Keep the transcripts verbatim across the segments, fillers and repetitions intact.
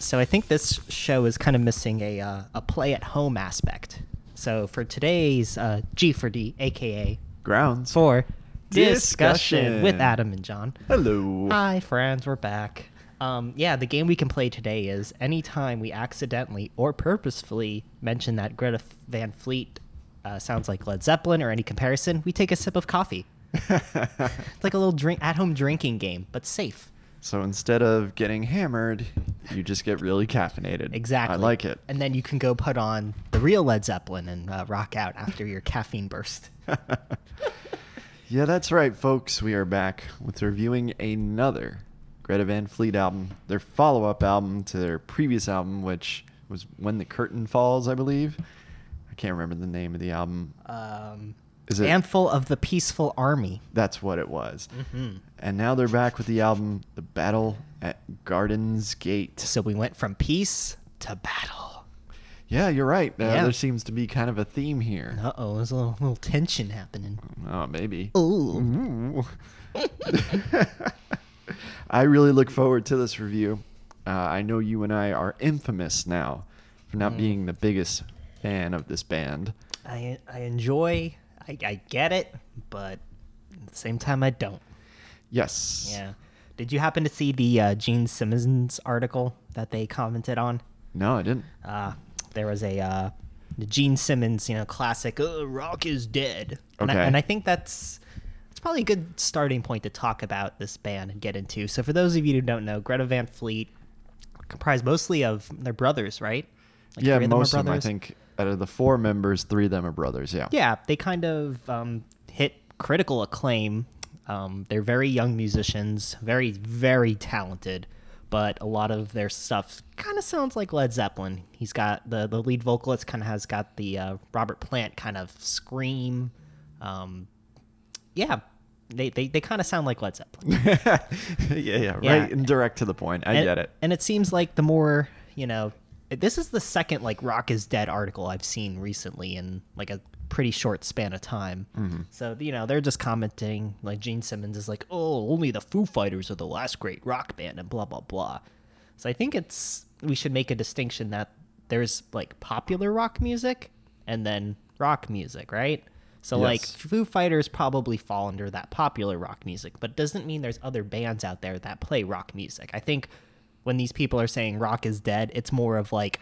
So I think this show is kind of missing a uh, a play-at-home aspect. So for today's uh, G four D, a k a. Grounds for discussion. discussion with Adam and John. Hello. Hi, friends. We're back. Um, yeah, the game we can play today is anytime we accidentally or purposefully mention that Greta Van Fleet uh, sounds like Led Zeppelin or any comparison, we take a sip of coffee. It's like a little drink at-home drinking game, but safe. So instead of getting hammered, you just get really caffeinated. Exactly. I like it. And then you can go put on the real Led Zeppelin and uh, rock out after your caffeine burst. Yeah, that's right, folks. We are back with reviewing another Greta Van Fleet album, their follow-up album to their previous album, which was When the Curtain Falls, I believe. I can't remember the name of the album. Um... Is it? Anthem of the Peaceful Army. That's what it was. Mm-hmm. And now they're back with the album, The Battle at Garden's Gate. So we went from peace to battle. Yeah, you're right. Uh, yeah. There seems to be kind of a theme here. Uh-oh, there's a little, little tension happening. Oh, maybe. Ooh. I really look forward to this review. Uh, I know you and I are infamous now for not mm. being the biggest fan of this band. I I enjoy... I, I get it, but at the same time, I don't. Yes. Yeah. Did you happen to see the uh, Gene Simmons article that they commented on? No, I didn't. Uh, there was a uh, the Gene Simmons, you know, classic, oh, rock is dead. Okay. And I, and I think that's, that's probably a good starting point to talk about this band and get into. So for those of you who don't know, Greta Van Fleet comprised mostly of their brothers, right? Like yeah, most of them, them, I think. Out of the four members, three of them are brothers, yeah. Yeah, they kind of um, hit critical acclaim. Um, they're very young musicians, very, very talented, but a lot of their stuff kind of sounds like Led Zeppelin. He's got, the, the lead vocalist kind of has got the uh, Robert Plant kind of scream. Um, yeah, they, they, they kind of sound like Led Zeppelin. yeah, yeah, right yeah. and direct to the point. I and, get it. And it seems like the more, you know... This is the second, like, Rock is Dead article I've seen recently in, like, a pretty short span of time. Mm-hmm. So, you know, they're just commenting, like, Gene Simmons is like, oh, only the Foo Fighters are the last great rock band and blah, blah, blah. So I think it's, we should make a distinction that there's, like, popular rock music and then rock music, right? So, yes. like, Foo Fighters probably fall under that popular rock music, but it doesn't mean there's other bands out there that play rock music. I think... When these people are saying rock is dead, it's more of like,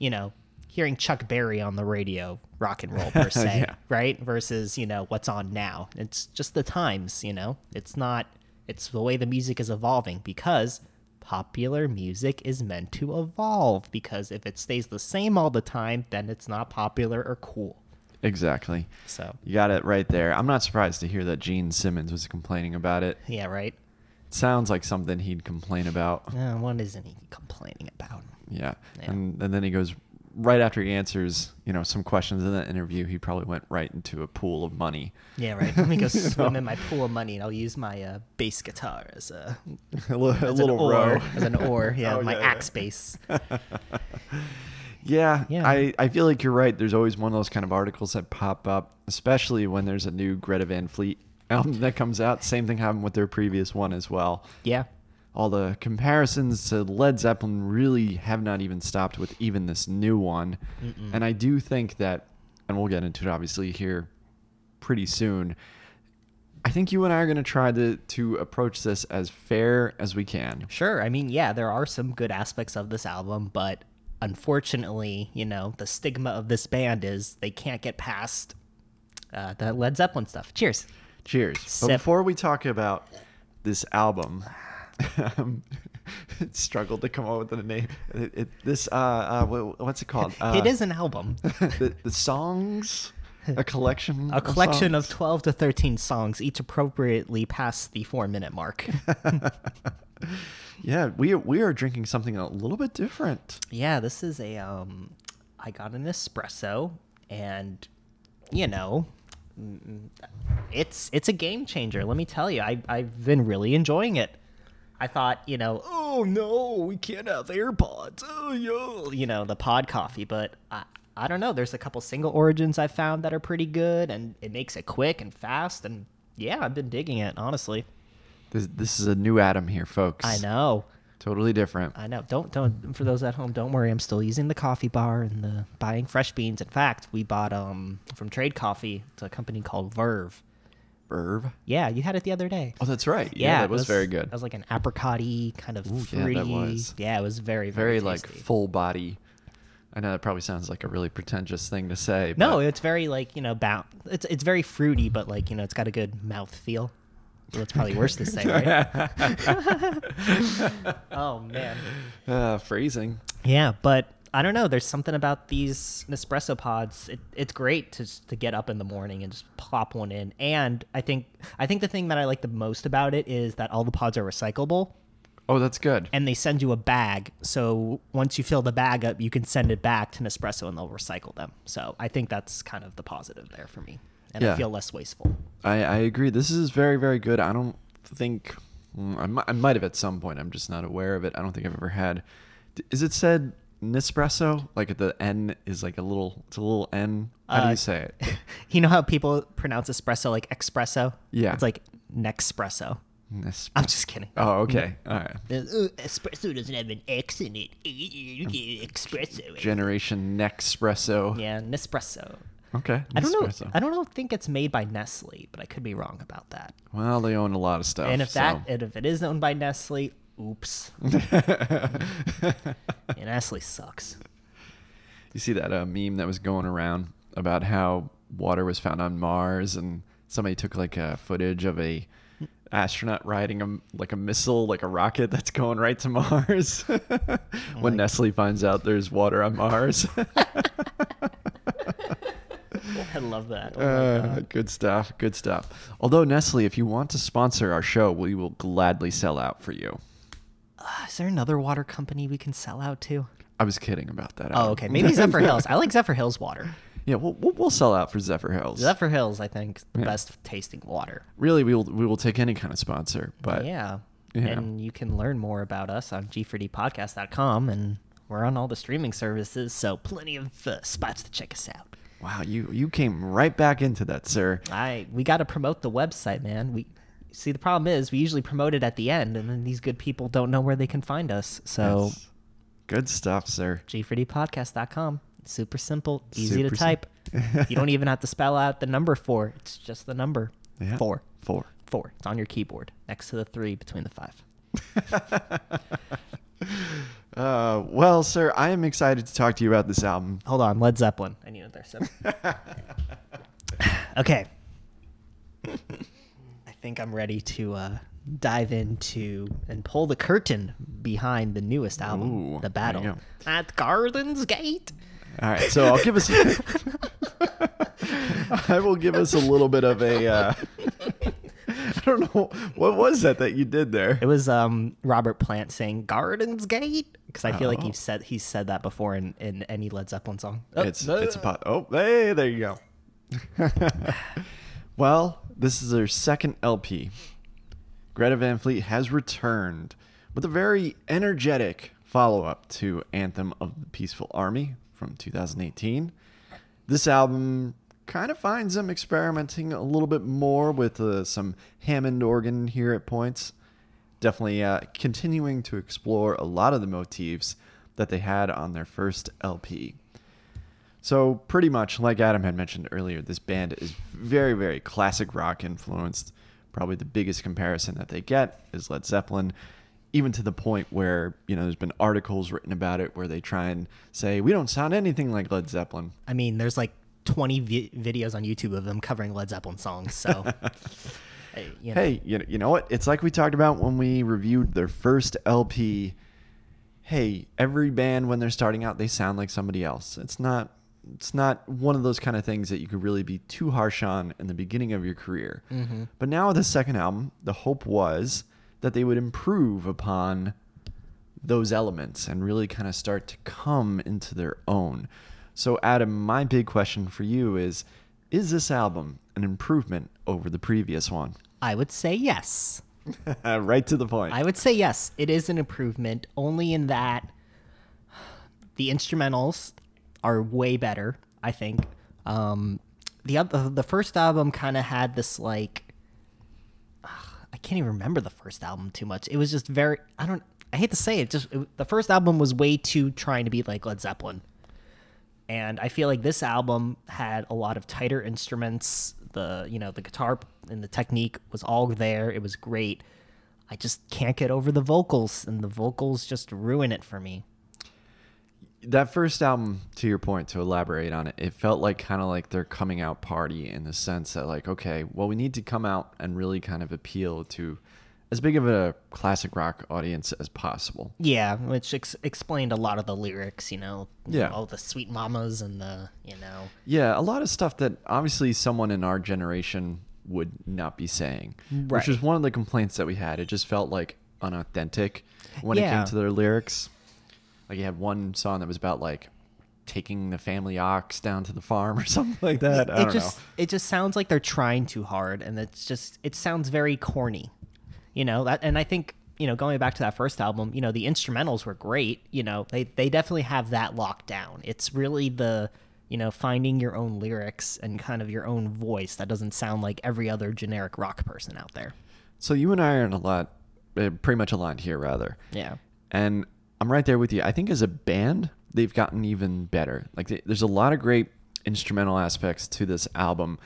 you know, hearing Chuck Berry on the radio, rock and roll per se, yeah. right? Versus, you know, what's on now. It's just the times, you know? It's not, it's the way the music is evolving because popular music is meant to evolve because if it stays the same all the time, then it's not popular or cool. Exactly. So you got it right there. I'm not surprised to hear that Gene Simmons was complaining about it. Yeah, right. Sounds like something he'd complain about. Uh, what isn't he complaining about? Yeah. yeah. And, and then he goes, right after he answers, you know, some questions in that interview, he probably went right into a pool of money. Yeah, right. Let me go swim know? in my pool of money, and I'll use my uh, bass guitar as a, a, l- as a little oar, row. As an oar, yeah, oh, my yeah, axe yeah. bass. yeah, yeah. I, I feel like you're right. There's always one of those kind of articles that pop up, especially when there's a new Greta Van Fleet album that comes out. Same thing happened with their previous one as well. Yeah. All the comparisons to Led Zeppelin really have not even stopped with even this new one. Mm-mm. And I do think that, and we'll get into it obviously here pretty soon, I think you and I are going to try to, to approach this as fair as we can. Sure. I mean, yeah, there are some good aspects of this album, but unfortunately, you know, the stigma of this band is they can't get past uh, the Led Zeppelin stuff. Cheers. Cheers. Sip. But before we talk about this album, um, it struggled to come up with a name. It, it, this, uh, uh, what's it called? Uh, it is an album. the, the songs, a collection. A of collection songs? of twelve to thirteen songs, each appropriately past the four minute mark. Yeah, we we are drinking something a little bit different. Yeah, this is a um I got an espresso, and you know, it's it's a game changer. Let me tell you, I I've been really enjoying it. I thought, you know, oh no, we can't have AirPods. Oh yo, you know, the pod coffee, but I I don't know, there's a couple single origins I found that are pretty good, and it makes it quick and fast, and yeah, I've been digging it, honestly. This this is a new Adam here, folks. I know. Totally different. I know. Don't don't for those at home, don't worry. I'm still using the coffee bar and the buying fresh beans. In fact, we bought um from Trade Coffee. It's a company called Verve. Verve? Yeah, you had it the other day. Oh, that's right. Yeah, yeah that was, was very good. That was like an apricot-y kind of Ooh, fruity. Yeah, that was. Yeah, it was very very, very tasty. Like full body. I know that probably sounds like a really pretentious thing to say. No, but it's very like, you know, bound. It's it's very fruity, but like, you know, it's got a good mouth feel. Well, it's probably worse to say, right? Oh man, uh, freezing. Yeah, but I don't know. There's something about these Nespresso pods. It, it's great to to get up in the morning and just plop one in. And I think I think the thing that I like the most about it is that all the pods are recyclable. Oh, that's good. And they send you a bag. So once you fill the bag up, you can send it back to Nespresso and they'll recycle them. So I think that's kind of the positive there for me. And yeah. I feel less wasteful. I, I agree. This is very, very good. I don't think... I might, I might have at some point. I'm just not aware of it. I don't think I've ever had... Is it said Nespresso? Like at the N is like a little... It's a little N. How uh, do you say it? You know how people pronounce espresso like espresso? Yeah. It's like Nexpresso. Nespresso. I'm just kidding. Oh, okay. All right. Espresso doesn't have an X in it. Espresso. Generation Nexpresso. Yeah, Nespresso. Okay. Nespresso. I don't know. I don't think it's made by Nestle, but I could be wrong about that. Well, they own a lot of stuff. And if so. that, and if it is owned by Nestle, oops. And Nestle sucks. You see that uh, meme that was going around about how water was found on Mars, and somebody took like a footage of a astronaut riding a like a missile, like a rocket that's going right to Mars. When like... Nestle finds out there's water on Mars. I love that. Oh uh, good stuff. Good stuff. Although, Nestle, if you want to sponsor our show, we will gladly sell out for you. Uh, is there another water company we can sell out to? I was kidding about that. Oh, okay. Maybe Zephyr Hills. I like Zephyr Hills water. Yeah, we'll, we'll we'll sell out for Zephyr Hills. Zephyr Hills, I think, the yeah. best tasting water. Really, we will we will take any kind of sponsor. But yeah, you know. And you can learn more about us on G four D podcast dot com, and we're on all the streaming services, so plenty of uh, spots to check us out. Wow, you, you came right back into that, sir. I we got to promote the website, man. We see the problem is we usually promote it at the end, and then these good people don't know where they can find us. So, yes. Good stuff, sir. G four D podcast dot com. Super simple, easy Super to type. Sim- you don't even have to spell out the number four. It's just the number yeah. four. Four. Four. It's on your keyboard next to the three between the five. Uh, well, sir, I am excited to talk to you about this album. Hold on, Led Zeppelin. I needed their seven. Okay. I think I'm ready to uh, dive into and pull the curtain behind the newest album, Ooh, The Battle at Garden's Gate. All right, so I'll give us... I will give us a little bit of a... Uh, I don't know. What was that that you did there? It was um, Robert Plant saying Garden's Gate, because I feel oh. like you've said he's said that before in, in any Led Zeppelin song. Oh, it's uh, it's a pot. Oh, hey, there you go. Well, this is their second L P. Greta Van Fleet has returned with a very energetic follow-up to Anthem of the Peaceful Army from two thousand eighteen. This album kind of finds them experimenting a little bit more with uh, some Hammond organ here at points. Definitely uh, continuing to explore a lot of the motifs that they had on their first L P. So pretty much, like Adam had mentioned earlier, this band is very, very classic rock influenced. Probably the biggest comparison that they get is Led Zeppelin, even to the point where, you know, there's been articles written about it where they try and say, we don't sound anything like Led Zeppelin. I mean, there's like twenty vi- videos on YouTube of them covering Led Zeppelin songs. So, hey, you know. hey, you know, you know what? It's like we talked about when we reviewed their first L P. Hey, every band when they're starting out, they sound like somebody else. It's not, it's not one of those kind of things that you could really be too harsh on in the beginning of your career. Mm-hmm. But now with the second album, the hope was that they would improve upon those elements and really kind of start to come into their own. So Adam, my big question for you is, is this album an improvement over the previous one? I would say yes. Right to the point. I would say yes. It is an improvement, only in that the instrumentals are way better, I think. Um, the other, the first album kind of had this like, uh, I can't even remember the first album too much. It was just very, I don't, I hate to say it, just it, the first album was way too trying to be like Led Zeppelin. And I feel like this album had a lot of tighter instruments. The, you know, the guitar and the technique was all there. It was great. I just can't get over the vocals, and the vocals just ruin it for me. That first album, to your point, to elaborate on it, it felt like kind of like their coming out party, in the sense that like, okay, well, we need to come out and really kind of appeal to as big of a classic rock audience as possible. Yeah, which ex- explained a lot of the lyrics, you know. Yeah. All the sweet mamas and the, you know. Yeah, a lot of stuff that obviously someone in our generation would not be saying. Right. Which was one of the complaints that we had. It just felt like unauthentic when yeah. it came to their lyrics. Like you had one song that was about like taking the family ox down to the farm or something like that. It, I don't it just, know. It just sounds like they're trying too hard, and it's just, it sounds very corny. You know, that, and I think, you know, going back to that first album, you know, the instrumentals were great. You know, they, they definitely have that locked down. It's really the, you know, finding your own lyrics and kind of your own voice that doesn't sound like every other generic rock person out there. So you and I are in a lot, uh, pretty much aligned here, rather. Yeah. And I'm right there with you. I think as a band, they've gotten even better. Like they, there's a lot of great instrumental aspects to this album.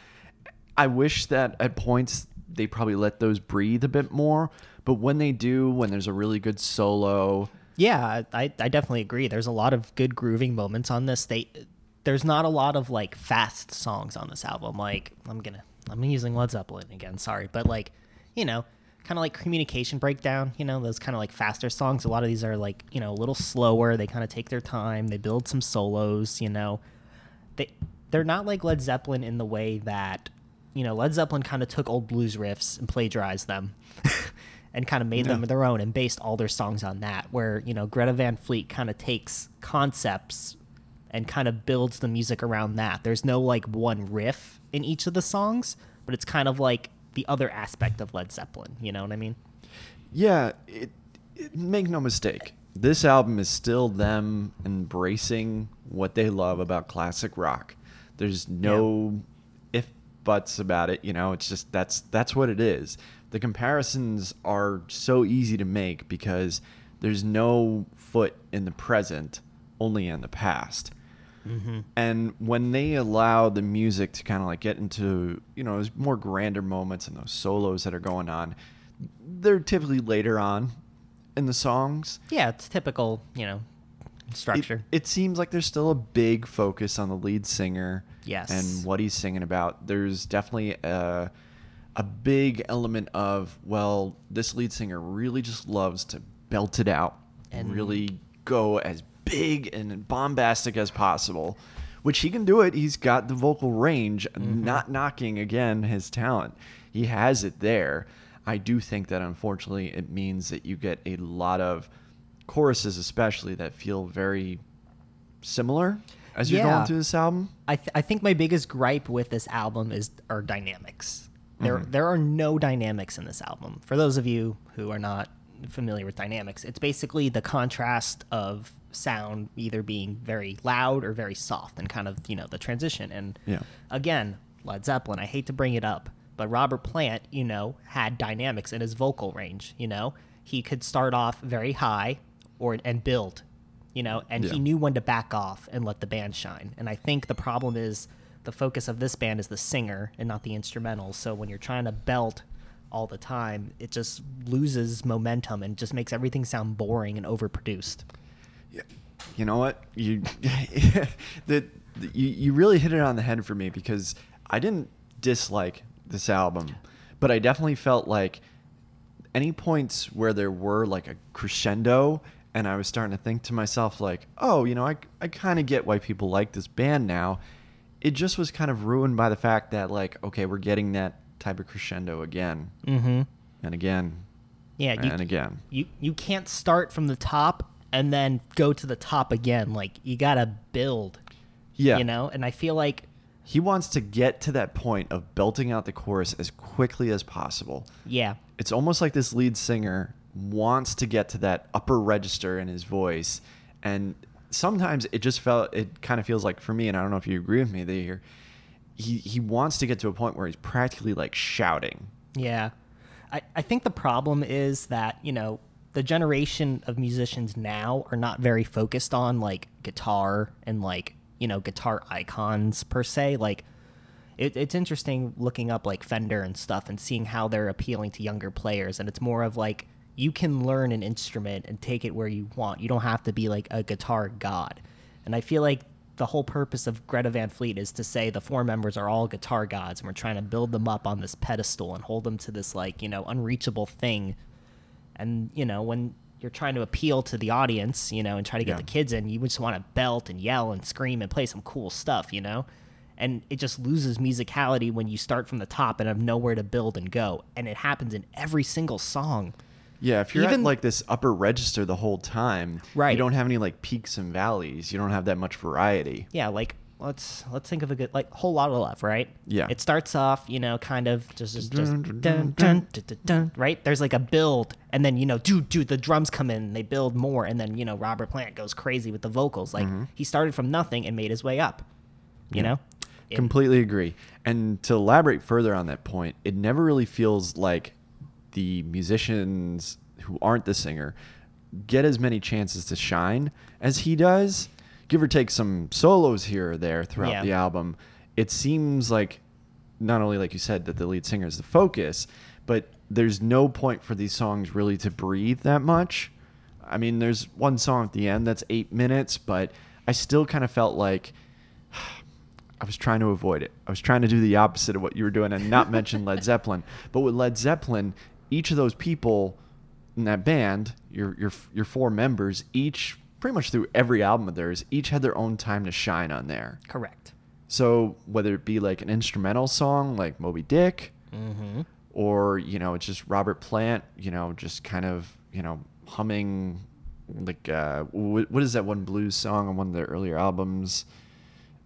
I wish that at points they probably let those breathe a bit more, but when they do, when there's a really good solo. Yeah, I, I definitely agree. There's a lot of good grooving moments on this. They, there's not a lot of like fast songs on this album. Like I'm gonna, I'm using Led Zeppelin again, sorry. But like, you know, kind of like Communication Breakdown, you know, those kind of like faster songs. A lot of these are like, you know, a little slower. They kind of take their time. They build some solos, you know, they, they're not like Led Zeppelin in the way that, you know, Led Zeppelin kind of took old blues riffs and plagiarized them and kind of made yeah. them their own and based all their songs on that, where, you know, Greta Van Fleet kind of takes concepts and kind of builds the music around that. There's no like one riff in each of the songs, but it's kind of like the other aspect of Led Zeppelin. You know what I mean? Yeah. It, it, make no mistake. This album is still them embracing what they love about classic rock. There's no... Yeah. Buts about it, you know. It's just that's that's what it is. The comparisons are so easy to make because there's no foot in the present, only in the past. Mm-hmm. And when they allow the music to kind of like get into, you know, those more grander moments and those solos that are going on, they're typically later on in the songs. Yeah, it's typical, you know, structure. It, it seems like there's still a big focus on the lead singer. Yes. And what he's singing about. There's definitely a, a big element of, well, this lead singer really just loves to belt it out and really go as big and bombastic as possible, which he can do it. He's got the vocal range, mm-hmm. not knocking, again, his talent. He has it there. I do think that, unfortunately, it means that you get a lot of choruses, especially, that feel very similar as you're yeah. going through this album. I th- I think my biggest gripe with this album is our dynamics. There mm-hmm. there are no dynamics in this album. For those of you who are not familiar with dynamics, it's basically the contrast of sound either being very loud or very soft, and kind of, you know, the transition. And yeah. again, Led Zeppelin, I hate to bring it up, but Robert Plant, you know, had dynamics in his vocal range, you know. He could start off very high or and build. You know, and yeah. he knew when to back off and let the band shine. And I think the problem is the focus of this band is the singer and not the instrumentals. So when you're trying to belt all the time, it just loses momentum and just makes everything sound boring and overproduced. Yeah. You know what? You the, the, you you really hit it on the head for me, because I didn't dislike this album, but I definitely felt like any points where there were like a crescendo, and I was starting to think to myself, like, oh, you know, I, I kind of get why people like this band now. It just was kind of ruined by the fact that, like, okay, we're getting that type of crescendo again. Mm-hmm. And again, Yeah, you, and again, you you can't start from the top and then go to the top again. Like, you gotta build. Yeah, you know. And I feel like he wants to get to that point of belting out the chorus as quickly as possible. Yeah, it's almost like this lead singer wants to get to that upper register in his voice, and sometimes it just felt it kind of feels like for me, and I don't know if you agree with me, that you're, he he wants to get to a point where he's practically like shouting. Yeah, I I think the problem is that, you know, the generation of musicians now are not very focused on like guitar and like, you know, guitar icons per se. Like, it, it's interesting looking up like Fender and stuff and seeing how they're appealing to younger players, and it's more of like, you can learn an instrument and take it where you want. You don't have to be like a guitar god. And I feel like the whole purpose of Greta Van Fleet is to say the four members are all guitar gods, and we're trying to build them up on this pedestal and hold them to this like, you know, unreachable thing. And, you know, when you're trying to appeal to the audience, you know, and try to get yeah. the kids in, you just want to belt and yell and scream and play some cool stuff, you know? And it just loses musicality when you start from the top and have nowhere to build and go. And it happens in every single song. Yeah, if you're Even, at like this upper register the whole time, right. You don't have any like peaks and valleys. You don't have that much variety. Yeah, like let's let's think of a good like Whole Lot of Love, right? Yeah, it starts off, you know, kind of just just, just dun, dun, dun, dun, dun, right. There's like a build, and then you know, dude, dude, the drums come in, and they build more, and then you know, Robert Plant goes crazy with the vocals. Like mm-hmm. he started from nothing and made his way up. You yeah. know, it, completely agree. And to elaborate further on that point, it never really feels like the musicians who aren't the singer get as many chances to shine as he does, give or take some solos here or there throughout yeah. the album. It seems like not only, like you said, that the lead singer is the focus, but there's no point for these songs really to breathe that much. I mean, there's one song at the end that's eight minutes, but I still kind of felt like I was trying to avoid it. I was trying to do the opposite of what you were doing and not mention Led Zeppelin. But with Led Zeppelin, each of those people in that band, your your your four members, each pretty much through every album of theirs, each had their own time to shine on there. Correct. So whether it be like an instrumental song like Moby Dick, mm-hmm. or you know, it's just Robert Plant, you know, just kind of you know humming like uh, what is that one blues song on one of their earlier albums?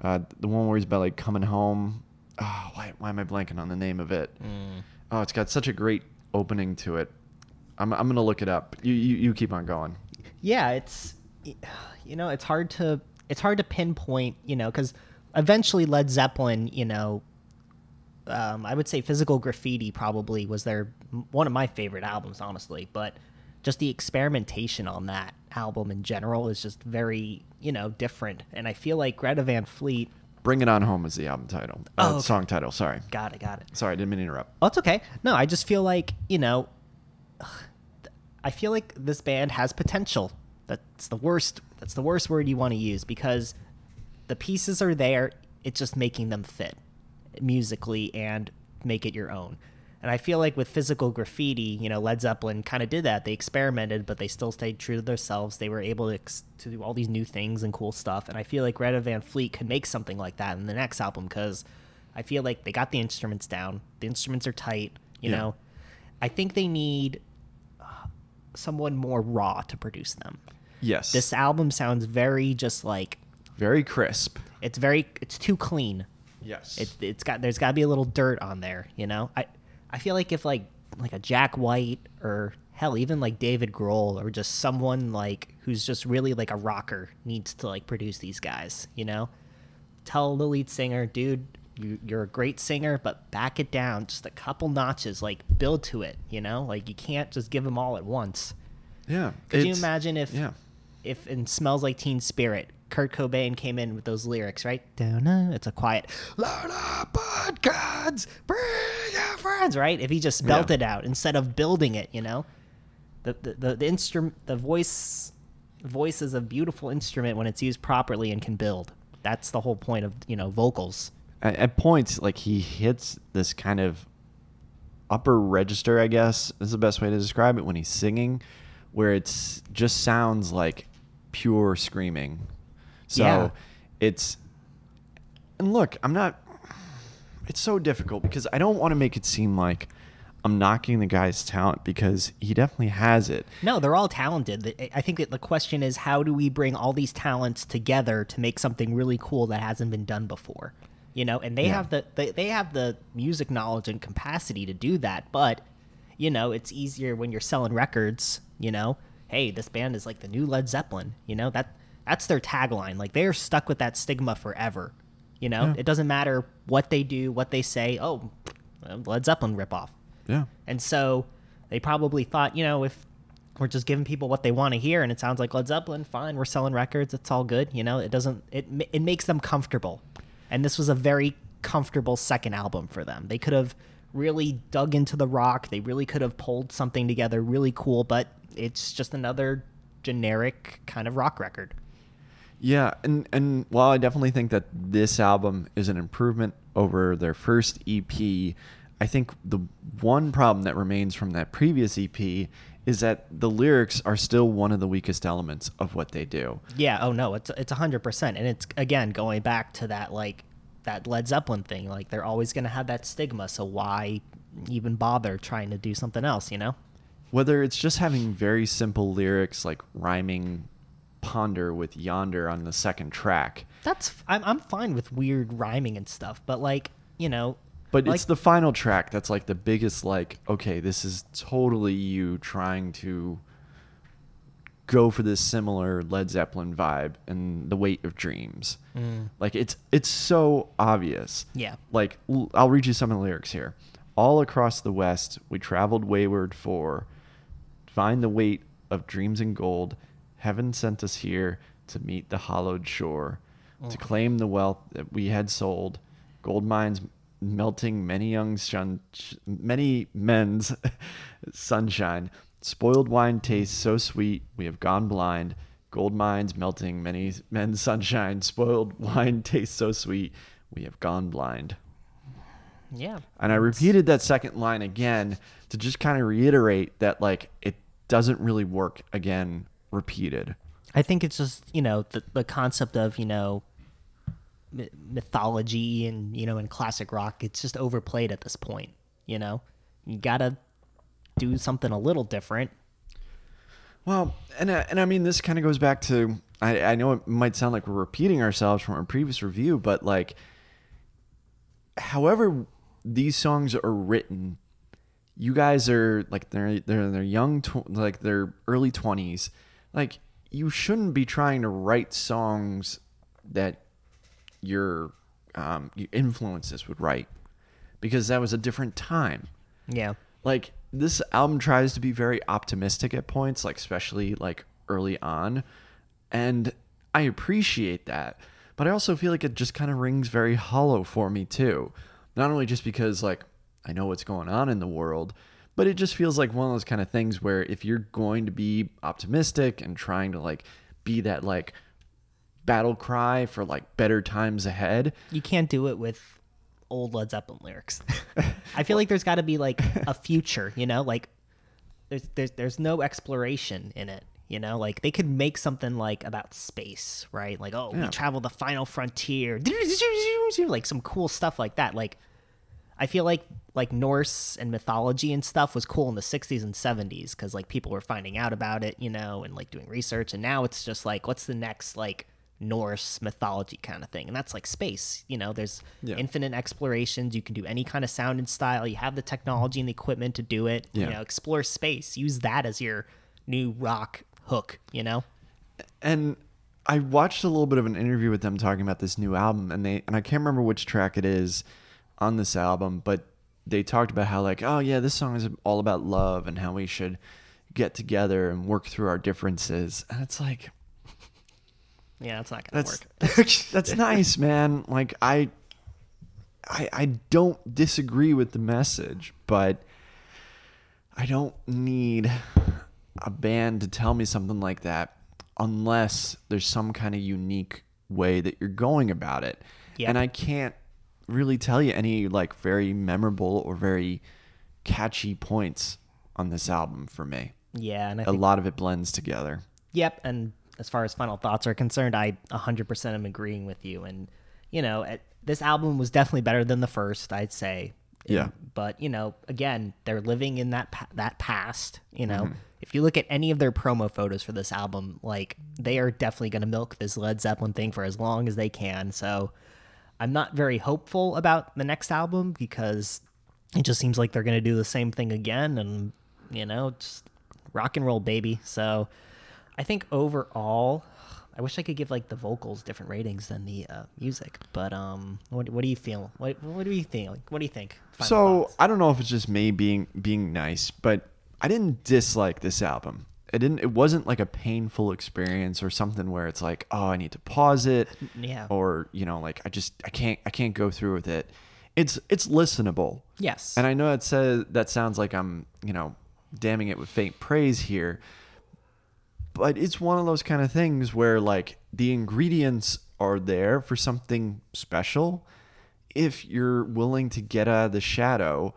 Uh, the one where he's about like coming home. Oh, why why am I blanking on the name of it? Mm. Oh, it's got such a great opening to it. I'm I'm gonna look it up. You, you you keep on going. Yeah, it's you know it's hard to it's hard to pinpoint you know because eventually Led Zeppelin you know um, I would say Physical Graffiti probably was their one of my favorite albums honestly, but just the experimentation on that album in general is just very, you know, different. And I feel like Greta Van Fleet... Bring It On Home is the album title. Oh, uh, okay. Song title, sorry. Got it, got it. Sorry, I didn't mean to interrupt. Oh, it's okay. No, I just feel like, you know, I feel like this band has potential. That's the worst, that's the worst word you want to use because the pieces are there. It's just making them fit musically and make it your own. And I feel like with Physical Graffiti, you know, Led Zeppelin kind of did that. They experimented, but they still stayed true to themselves. They were able to, ex- to do all these new things and cool stuff. And I feel like Greta Van Fleet could make something like that in the next album because I feel like they got the instruments down. The instruments are tight, you yeah. know. I think they need uh, someone more raw to produce them. Yes. This album sounds very just like... Very crisp. It's very... It's too clean. Yes. It, it's got... There's got to be a little dirt on there, you know? I... I feel like if like like a Jack White or hell even like David Grohl or just someone like who's just really like a rocker needs to like produce these guys, you know, tell the lead singer, dude, you, you're a great singer, but back it down just a couple notches, like build to it, you know, like you can't just give them all at once. Yeah. Could you imagine if yeah. if in Smells Like Teen Spirit, Kurt Cobain came in with those lyrics, right? It's a quiet, load up on guns, bring your friends, right? If he just spelt yeah. it out instead of building it, you know, the the the, the instrument, the voice, voice is a beautiful instrument when it's used properly and can build. That's the whole point of you know vocals. At, at points, like he hits this kind of upper register, I guess is the best way to describe it when he's singing, where it's just sounds like pure screaming. So yeah. it's, and look, I'm not, it's so difficult because I don't want to make it seem like I'm knocking the guy's talent because he definitely has it. No, they're all talented. I think that the question is, how do we bring all these talents together to make something really cool that hasn't been done before? You know, and they yeah. have the they, they have the music knowledge and capacity to do that. But, you know, it's easier when you're selling records, you know, hey, this band is like the new Led Zeppelin, you know, that that's their tagline. Like, they're stuck with that stigma forever. You know, yeah. it doesn't matter what they do, what they say. Oh, Led Zeppelin ripoff. Yeah. And so they probably thought, you know, if we're just giving people what they want to hear and it sounds like Led Zeppelin, fine, we're selling records, it's all good. You know, it doesn't, it it makes them comfortable. And this was a very comfortable second album for them. They could have really dug into the rock. They really could have pulled something together really cool, but it's just another generic kind of rock record. Yeah, and, and while I definitely think that this album is an improvement over their first E P, I think the one problem that remains from that previous E P is that the lyrics are still one of the weakest elements of what they do. Yeah, oh no, it's it's one hundred percent. And it's, again, going back to that, like, that Led Zeppelin thing. Like, they're always going to have that stigma, so why even bother trying to do something else, you know? Whether it's just having very simple lyrics, like rhyming ponder with yonder on the second track. That's, I'm, I'm fine with weird rhyming and stuff, but, like, you know... But like, it's the final track that's like the biggest, like, okay, this is totally you trying to go for this similar Led Zeppelin vibe and the weight of dreams. Mm. Like, it's it's so obvious. Yeah. Like, l- I'll read you some of the lyrics here. All across the West, we traveled wayward for, find the weight of dreams and gold. Heaven sent us here to meet the hollowed shore, mm. to claim the wealth that we had sold. Gold mines... melting many young shun- many men's sunshine, spoiled wine tastes so sweet we have gone blind. Gold mines melting many men's sunshine, spoiled wine tastes so sweet we have gone blind. Yeah, and I repeated that second line again to just kind of reiterate that, like, it doesn't really work again repeated. I think it's just, you know, the the concept of, you know, mythology and, you know, in classic rock, it's just overplayed at this point. You know, you gotta do something a little different. Well, and I, and I mean, this kind of goes back to, I, I know it might sound like we're repeating ourselves from our previous review, but, like, however these songs are written, you guys are like, they're they're they're young, tw- like they're early twenties. Like, you shouldn't be trying to write songs that your um your influences would write, because that was a different time. Yeah, like, this album tries to be very optimistic at points, like especially like early on, and I appreciate that, but I also feel like it just kind of rings very hollow for me too, not only just because, like, I know what's going on in the world, but it just feels like one of those kind of things where if you're going to be optimistic and trying to, like, be that, like, battle cry for, like, better times ahead, you can't do it with old Led Zeppelin lyrics. I feel like there's got to be, like, a future, you know, like there's, there's there's no exploration in it, you know, like they could make something like about space, right? Like, oh yeah, we travel the final frontier, like some cool stuff like that. Like, I feel like like Norse and mythology and stuff was cool in the sixties and seventies because, like, people were finding out about it, you know, and, like, doing research, and now it's just like, what's the next, like, Norse mythology kind of thing? And that's like space, you know, there's yeah. infinite explorations. You can do any kind of sound and style. You have the technology and the equipment to do it. Yeah. You know, explore space, use that as your new rock hook, you know? And I watched a little bit of an interview with them talking about this new album, and they, and I can't remember which track it is on this album, but they talked about how, like, oh yeah, this song is all about love and how we should get together and work through our differences. And it's like, yeah, that's not gonna that's, work. That's, that's nice, man. Like, I, I, I don't disagree with the message, but I don't need a band to tell me something like that unless there's some kind of unique way that you're going about it. Yep. And I can't really tell you any, like, very memorable or very catchy points on this album for me. Yeah, and I a think... lot of it blends together. Yep, and as far as final thoughts are concerned, I one hundred percent am agreeing with you. And, you know, this album was definitely better than the first, I'd say. Yeah. But, you know, again, they're living in that pa- that past, you know. Mm-hmm. If you look at any of their promo photos for this album, like, they are definitely going to milk this Led Zeppelin thing for as long as they can. So I'm not very hopeful about the next album because it just seems like they're going to do the same thing again and, you know, just rock and roll, baby. So I think overall, I wish I could give, like, the vocals different ratings than the uh, music, but um, what what do you feel? What what do you think? What do you think? Final so thoughts. I don't know if it's just me being being nice, but I didn't dislike this album. It didn't. It wasn't like a painful experience or something where it's like, oh, I need to pause it, yeah, or you know, like I just I can't I can't go through with it. It's it's listenable. Yes, and I know that says that sounds like I'm you know damning it with faint praise here. But it's one of those kind of things where, like, the ingredients are there for something special if you're willing to get out of the shadow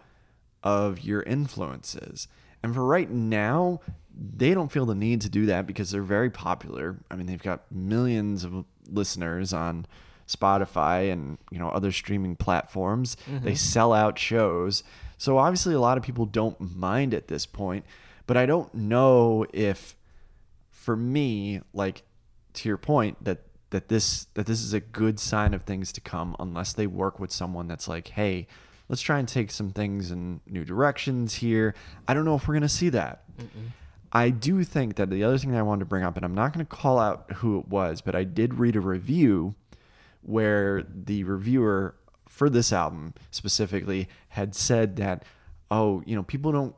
of your influences. And for right now, they don't feel the need to do that because they're very popular. I mean, they've got millions of listeners on Spotify and, you know, other streaming platforms. Mm-hmm. They sell out shows. So obviously a lot of people don't mind at this point. But I don't know if... For me, like to your point, that that this that this is a good sign of things to come unless they work with someone that's like, hey, let's try and take some things in new directions here. I don't know if we're going to see that. Mm-mm. I do think that the other thing that I wanted to bring up, and I'm not going to call out who it was, but I did read a review where the reviewer for this album specifically had said that, oh, you know, people don't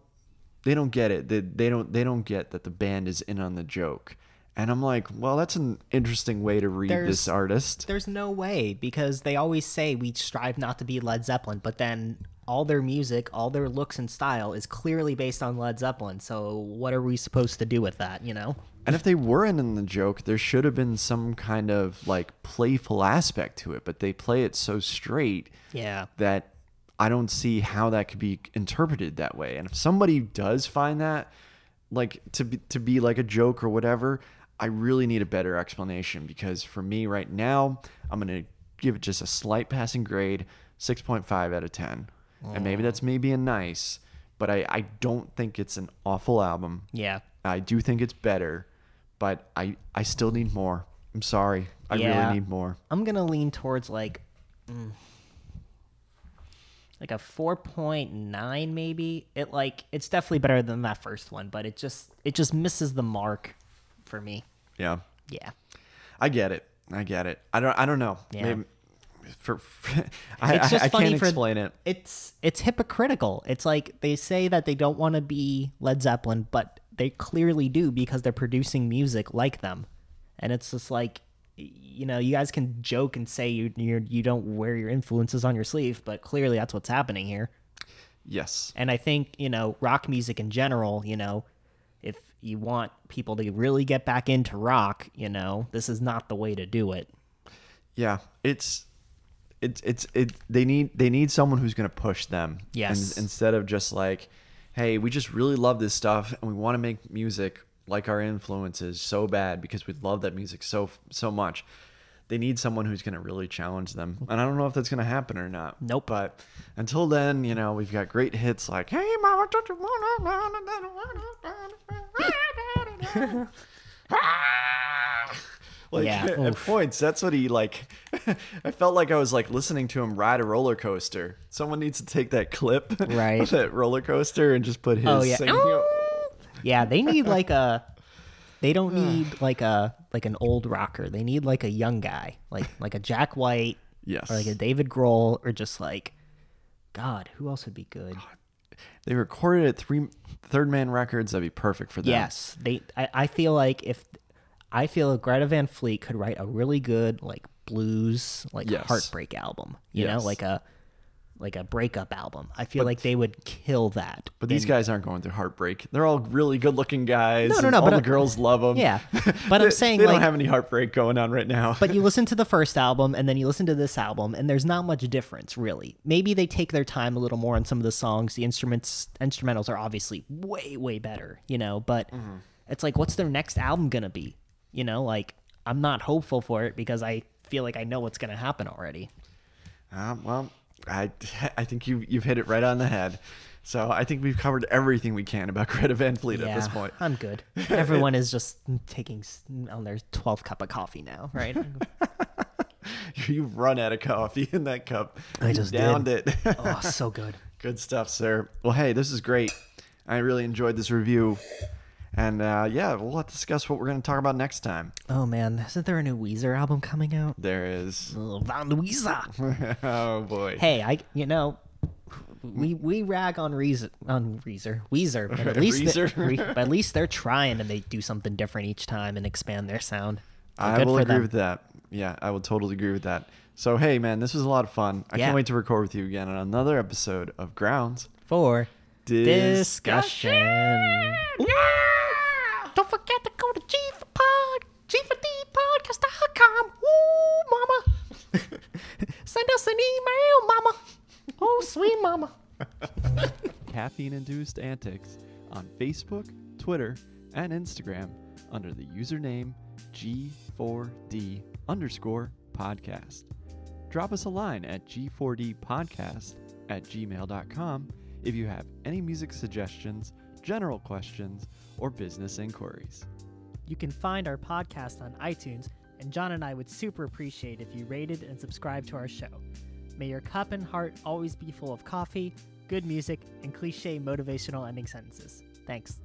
They don't get it. They, they don't they don't get that the band is in on the joke. And I'm like, well, that's an interesting way to read there's, this artist. There's no way, because they always say we strive not to be Led Zeppelin, but then all their music, all their looks and style is clearly based on Led Zeppelin. So what are we supposed to do with that, you know? And if they weren't in the joke, there should have been some kind of like playful aspect to it, but they play it so straight yeah. that I don't see how that could be interpreted that way. And if somebody does find that like to be, to be like a joke or whatever, I really need a better explanation, because for me right now, I'm going to give it just a slight passing grade, six point five out of ten. Mm. And maybe that's me being nice, but I, I don't think it's an awful album. Yeah. I do think it's better, but I, I still need more. I'm sorry. I yeah. really need more. I'm going to lean towards like... Mm. Like a four point nine maybe. It like it's definitely better than that first one, but it just it just misses the mark for me. Yeah. Yeah. I get it. I get it. I don't I don't know. Yeah. Maybe for, for I, it's just I, I funny can't for, explain it. It's it's hypocritical. It's like they say that they don't want to be Led Zeppelin, but they clearly do because they're producing music like them. And it's just like, you know, you guys can joke and say you you're, you don't wear your influences on your sleeve, but clearly that's what's happening here. Yes. And I think, you know, rock music in general, you know, if you want people to really get back into rock, you know, this is not the way to do it. Yeah, it's it's it's it. They need they need someone who's going to push them. Yes. And, instead of just like, hey, we just really love this stuff and we want to make music like our influences so bad because we love that music so so much. They need someone who's going to really challenge them. And I don't know if that's going to happen or not. Nope. But until then, you know, we've got great hits like, hey, mama, don't you wanna... Like, yeah. at Oof. points, that's what he, like, I felt like I was, like, listening to him ride a roller coaster. Someone needs to take that clip right. of that roller coaster and just put his oh, yeah. singing... Oh! Yeah, they need like a, they don't need like a, like an old rocker. They need like a young guy, like, like a Jack White yes. or like a David Grohl, or just like, God, who else would be good? God. They recorded at three, Third Man Records. That'd be perfect for them. Yes. They, I, I feel like if, I feel if Greta Van Fleet could write a really good like blues, like yes. heartbreak album, you yes. know, like a. like a breakup album. I feel but, like they would kill that. But these and, guys aren't going through heartbreak. They're all really good looking guys. No, no, no. All but the I'm, girls love them. Yeah. But they, I'm saying they like, don't have any heartbreak going on right now. But you listen to the first album and then you listen to this album and there's not much difference really. Maybe they take their time a little more on some of the songs. The instruments, instrumentals are obviously way, way better, you know, but mm-hmm. it's like, what's their next album going to be? You know, like I'm not hopeful for it because I feel like I know what's going to happen already. Uh, well, I, I think you, you've hit it right on the head. So I think we've covered everything we can about Greta Van Fleet yeah, at this point. I'm good. Everyone is just taking on their twelfth cup of coffee now, right? You've run out of coffee in that cup. I just you downed did. it. Oh, so good. Good stuff, sir. Well, hey, this is great. I really enjoyed this review. And uh, yeah, we'll have to discuss what we're going to talk about next time. Oh, man. Isn't there a new Weezer album coming out? There is. Oh, Van Weezer. Oh, boy. Hey, I you know, we we rag on Reezer, on Reezer, Weezer. But at, least Reezer. They, but at least they're trying, and they do something different each time and expand their sound. So I will agree them. with that. Yeah, I will totally agree with that. So, hey, man, this was a lot of fun. I yeah. can't wait to record with you again on another episode of Grounds for Discussion. Discussion. Yeah! Don't forget to go to G four Pod, G four D podcast dot com. Woo, mama. Send us an email, mama. Oh, sweet mama. Caffeine-induced antics on Facebook, Twitter, and Instagram under the username G four D underscore podcast. Drop us a line at G four D podcast at gmail dot com if you have any music suggestions, general questions, or business inquiries. You can find our podcast on iTunes, and John and I would super appreciate if you rated and subscribed to our show. May your cup and heart always be full of coffee, good music, and cliche motivational ending sentences. Thanks.